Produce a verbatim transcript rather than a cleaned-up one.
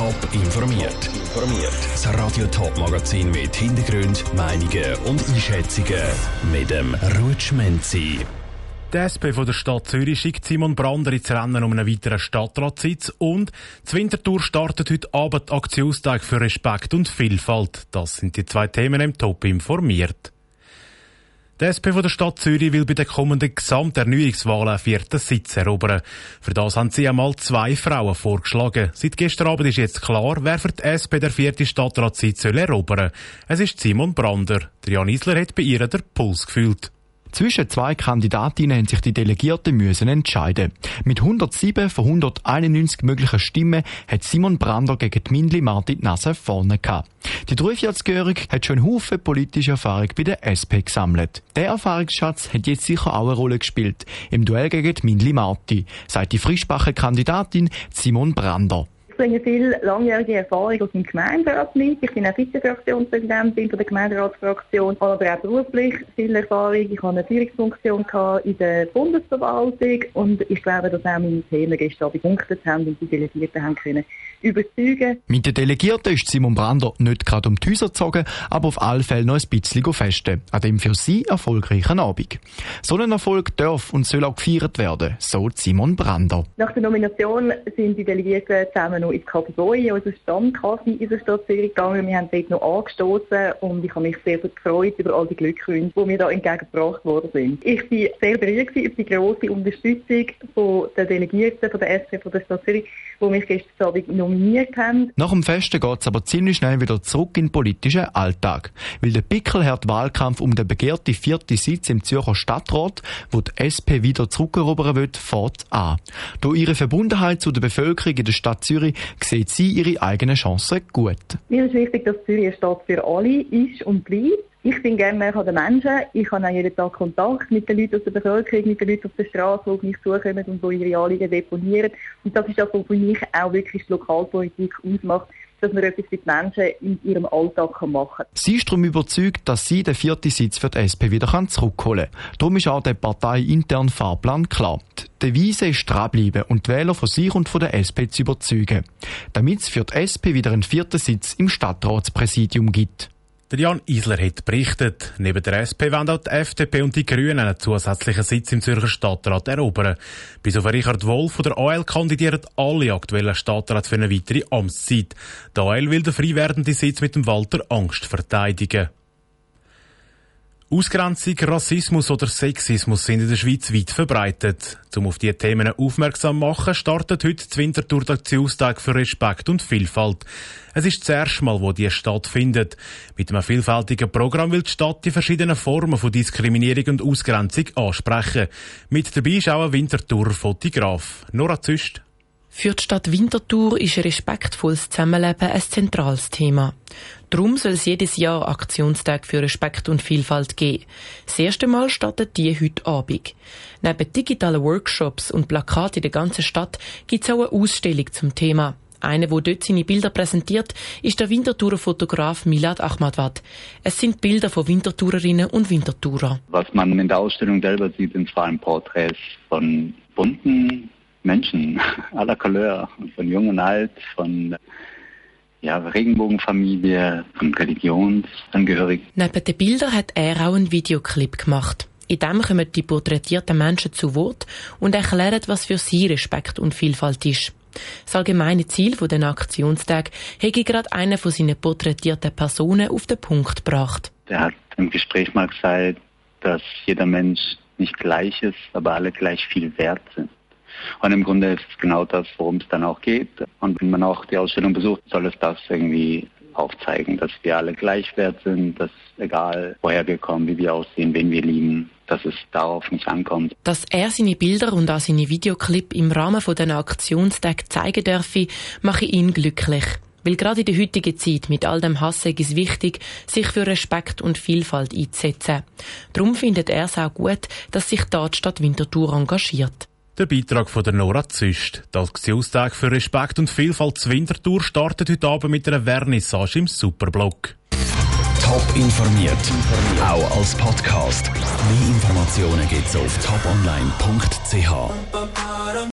Top informiert. Informiert. Das Radio Top Magazin mit Hintergrund, Meinungen und Einschätzungen mit dem Rutschmenzi. Die S P von der Stadt Zürich schickt Simone Brander ins Rennen um einen weiteren Stadtratssitz und die Winterthur startet heute Abend die Aktionstag für Respekt und Vielfalt. Das sind die zwei Themen im Top informiert. Die S P von der Stadt Zürich will bei den kommenden Gesamterneuerungswahlen einen vierten Sitz erobern. Für das haben sie einmal zwei Frauen vorgeschlagen. Seit gestern Abend ist jetzt klar, wer für die S P der vierten Stadtratssitz erobern soll. Es ist Simone Brander. Jan Isler hat bei ihr den Puls gefühlt. Zwischen zwei Kandidatinnen haben sich die Delegierten müssen entscheiden. Mit hundertsieben von hunderteinundneunzig möglichen Stimmen hat Simone Brander gegen die Min Li Marti die Nase vorne gehabt. Die dreiundvierzigjährige hat schon Haufen politische Erfahrung bei der S P gesammelt. Der Erfahrungsschatz hat jetzt sicher auch eine Rolle gespielt im Duell gegen die Min Li Marti, sagt die Frischbacher Kandidatin Simone Brander. Ich bringe viel langjährige Erfahrung aus dem Gemeinderat mit. Ich bin auch Vizefraktionspräsidentin der Gemeinderatsfraktion, aber auch beruflich viel Erfahrung. Ich hatte eine Führungsfunktion in der Bundesverwaltung und ich glaube, dass auch meine Themen gestern gepunktet haben und die Delegierten haben können überzeugen. Mit den Delegierten ist Simone Brander nicht gerade um die Häuser gezogen, aber auf alle Fälle noch ein bisschen festen. An dem für sie erfolgreichen Abend. So ein Erfolg darf und soll auch gefeiert werden, so Simone Brander. Nach der Nomination sind die Delegierten zusammen noch ins Kaffeeboy, in unser Stammkaffee in der Stadt Zürich gegangen. Wir haben dort noch angestoßen und ich habe mich sehr gefreut über all die Glückwünsche, die mir da entgegengebracht worden sind. Ich bin sehr berührt über die grosse Unterstützung von den Delegierten von der S P von der Stadt Zürich, die mich gestern Abend nominiert haben. Nach dem Festen geht es aber ziemlich schnell wieder zurück in den politischen Alltag, weil der pickelharte Wahlkampf um den begehrten vierten Sitz im Zürcher Stadtrat, wo die S P wieder zurückerobern will, fährt an. Durch ihre Verbundenheit zu der Bevölkerung in der Stadt Zürich sieht sie ihre eigenen Chancen gut. Mir ist wichtig, dass Zürich eine Stadt für alle ist und bleibt. Ich bin gerne näher an den Menschen. Ich habe auch jeden Tag Kontakt mit den Leuten aus der Bevölkerung, mit den Leuten auf der Straße, die mich zukommen und die ihre Anliegen deponieren. Und das ist das, was für mich auch wirklich die Lokalpolitik ausmacht, dass man etwas mit Menschen in ihrem Alltag machen kann. Sie ist darum überzeugt, dass sie den vierten Sitz für die S P wieder zurückholen kann. Darum ist auch der parteiinterne Fahrplan klar. Die Devise ist dranbleiben und die Wähler von sich und von der S P zu überzeugen, damit es für die S P wieder einen vierten Sitz im Stadtratspräsidium gibt. Der Jan Isler hat berichtet, neben der S P wollen auch die F D P und die Grünen einen zusätzlichen Sitz im Zürcher Stadtrat erobern. Bis auf Richard Wolf von der A L kandidieren alle aktuellen Stadträte für eine weitere Amtszeit. Die A L will den frei werdenden Sitz mit dem Walter Angst verteidigen. Ausgrenzung, Rassismus oder Sexismus sind in der Schweiz weit verbreitet. Um auf diese Themen aufmerksam zu machen, startet heute die Winterthur der Aktionstag für Respekt und Vielfalt. Es ist das erste Mal, wo diese stattfindet. Mit einem vielfältigen Programm will die Stadt die verschiedenen Formen von Diskriminierung und Ausgrenzung ansprechen. Mit dabei ist auch ein Winterthur-Fotograf. Nora Züst. Für die Stadt Winterthur ist respektvolles Zusammenleben ein zentrales Thema. Darum soll es jedes Jahr Aktionstag für Respekt und Vielfalt geben. Das erste Mal startet die heute Abend. Neben digitalen Workshops und Plakaten in der ganzen Stadt gibt es auch eine Ausstellung zum Thema. Einer, der dort seine Bilder präsentiert, ist der Winterthurer Fotograf Milad Ahmadwad. Es sind Bilder von Winterthurerinnen und Winterthurer. Was man in der Ausstellung selber sieht, sind vor allem Porträts von bunten Menschen aller Couleur, von jung und alt, von ja, Regenbogenfamilie, von Religionsangehörigen. Neben den Bildern hat er auch einen Videoclip gemacht. In dem kommen die porträtierten Menschen zu Wort und erklären, was für sie Respekt und Vielfalt ist. Das allgemeine Ziel des Aktionstags hätte gerade eine von seinen porträtierten Personen auf den Punkt gebracht. Er hat im Gespräch mal gesagt, dass jeder Mensch nicht gleich ist, aber alle gleich viel wert sind. Und im Grunde ist es genau das, worum es dann auch geht. Und wenn man auch die Ausstellung besucht, soll es das irgendwie aufzeigen, dass wir alle gleich wert sind, dass egal woher wir kommen, wie wir aussehen, wen wir lieben, dass es darauf nicht ankommt. Dass er seine Bilder und auch seine Videoclip im Rahmen von den Aktionstagen zeigen dürfe, mache ihn glücklich. Weil gerade in der heutigen Zeit mit all dem Hass ist es wichtig, sich für Respekt und Vielfalt einzusetzen. Darum findet er es auch gut, dass sich da die Stadt Winterthur engagiert. Der Beitrag von der Nora Züst. Der Aktionstag für Respekt und Vielfalt zu Winterthur startet heute Abend mit einer Vernissage im Superblock. Top informiert, auch als Podcast. Mehr Informationen gibt's auf top online punkt c h.